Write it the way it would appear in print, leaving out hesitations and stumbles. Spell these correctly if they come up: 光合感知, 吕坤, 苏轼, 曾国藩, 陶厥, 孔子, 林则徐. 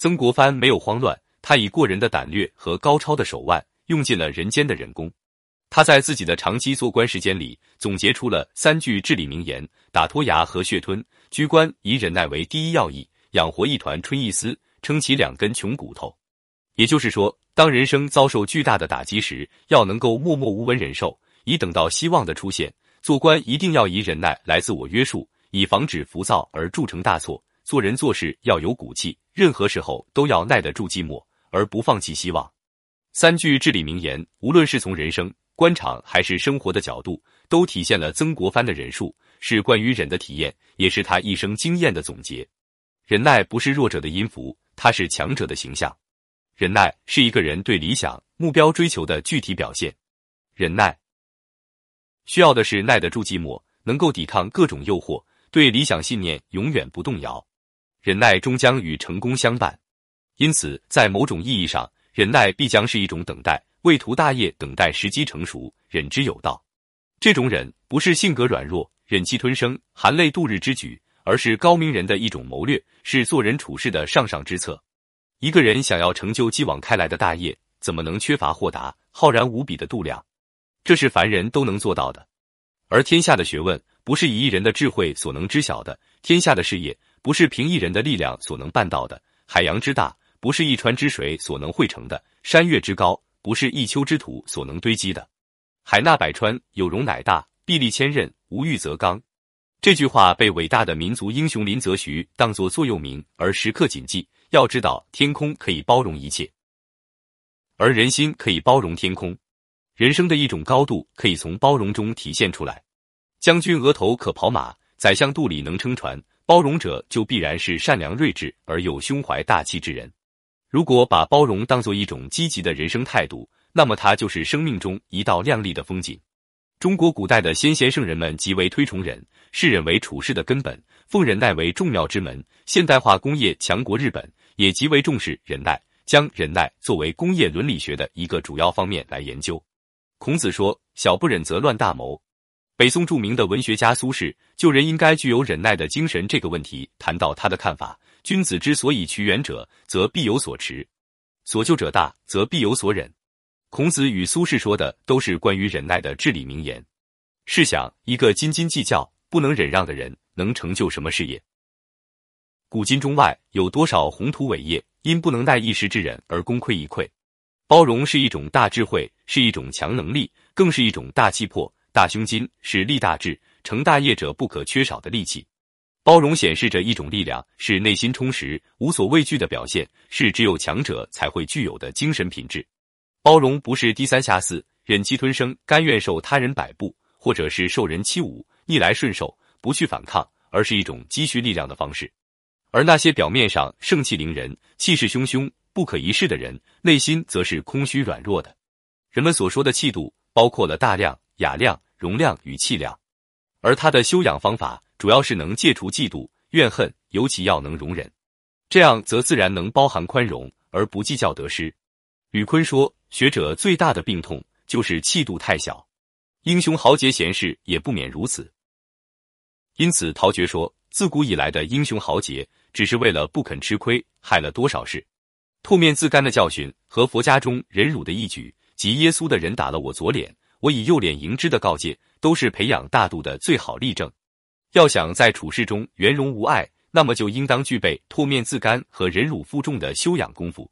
曾国藩没有慌乱，他以过人的胆略和高超的手腕，用尽了人间的人工。他在自己的长期做官时间里，总结出了三句至理名言：打脱牙和血吞，居官以忍耐为第一要义，养活一团春意丝，撑起两根穷骨头。也就是说，当人生遭受巨大的打击时，要能够默默无闻忍受，以等到希望的出现。做官一定要以忍耐来自我约束，以防止浮躁而铸成大错。做人做事要有骨气，任何时候都要耐得住寂寞，而不放弃希望。三句至理名言，无论是从人生、官场还是生活的角度，都体现了曾国藩的忍术，是关于忍的体验，也是他一生经验的总结。忍耐不是弱者的音符，它是强者的形象。忍耐是一个人对理想、目标追求的具体表现。忍耐需要的是耐得住寂寞，能够抵抗各种诱惑，对理想信念永远不动摇。忍耐终将与成功相伴，因此在某种意义上，忍耐必将是一种等待，为图大业，等待时机成熟，忍之有道。这种忍不是性格软弱、忍气吞声、含泪度日之举，而是高明人的一种谋略，是做人处事的上上之策。一个人想要成就继往开来的大业，怎么能缺乏豁达、浩然无比的度量？这是凡人都能做到的，而天下的学问不是一人的智慧所能知晓的，天下的事业不是凭一人的力量所能办到的，海洋之大不是一川之水所能汇成的，山岳之高不是一丘之土所能堆积的。海纳百川，有容乃大，壁立千仞，无欲则刚。这句话被伟大的民族英雄林则徐当作座右铭，而时刻谨记。要知道，天空可以包容一切，而人心可以包容天空。人生的一种高度可以从包容中体现出来。将军额头可跑马，宰相肚里能撑船，包容者就必然是善良睿智而又胸怀大气之人。如果把包容当作一种积极的人生态度，那么它就是生命中一道亮丽的风景。中国古代的先贤圣人们极为推崇忍，视忍为处世的根本，奉忍耐为众妙之门。现代化工业强国日本也极为重视忍耐，将忍耐作为工业伦理学的一个主要方面来研究。孔子说：“小不忍则乱大谋。”北宋著名的文学家苏轼就人应该具有忍耐的精神这个问题谈到他的看法：君子之所以取远者，则必有所持；所救者大，则必有所忍。孔子与苏轼说的都是关于忍耐的至理名言。试想，一个斤斤计较、不能忍让的人，能成就什么事业？古今中外，有多少宏图伟业因不能耐一时之忍而功亏一篑？包容是一种大智慧，是一种强能力，更是一种大气魄、大胸襟，是立大志、成大业者不可缺少的利器。包容显示着一种力量，是内心充实、无所畏惧的表现，是只有强者才会具有的精神品质。包容不是低三下四、忍气吞声、甘愿受他人摆布，或者是受人欺侮、逆来顺受、不去反抗，而是一种积蓄力量的方式。而那些表面上盛气凌人、气势汹汹、不可一世的人，内心则是空虚软弱的。人们所说的气度，包括了大量、雅量、容量与气量，而他的修养方法主要是能戒除嫉妒、怨恨，尤其要能容忍，这样则自然能包含宽容，而不计较得失。吕坤说，学者最大的病痛就是气度太小，英雄豪杰贤士也不免如此。因此陶厥说，自古以来的英雄豪杰，只是为了不肯吃亏，害了多少事。唾面自干的教训和佛家中忍辱的一举，及耶稣的人打了我左脸，我以右脸迎之的告诫，都是培养大度的最好例证。要想在处事中圆融无碍，那么就应当具备唾面自干和忍辱负重的修养功夫。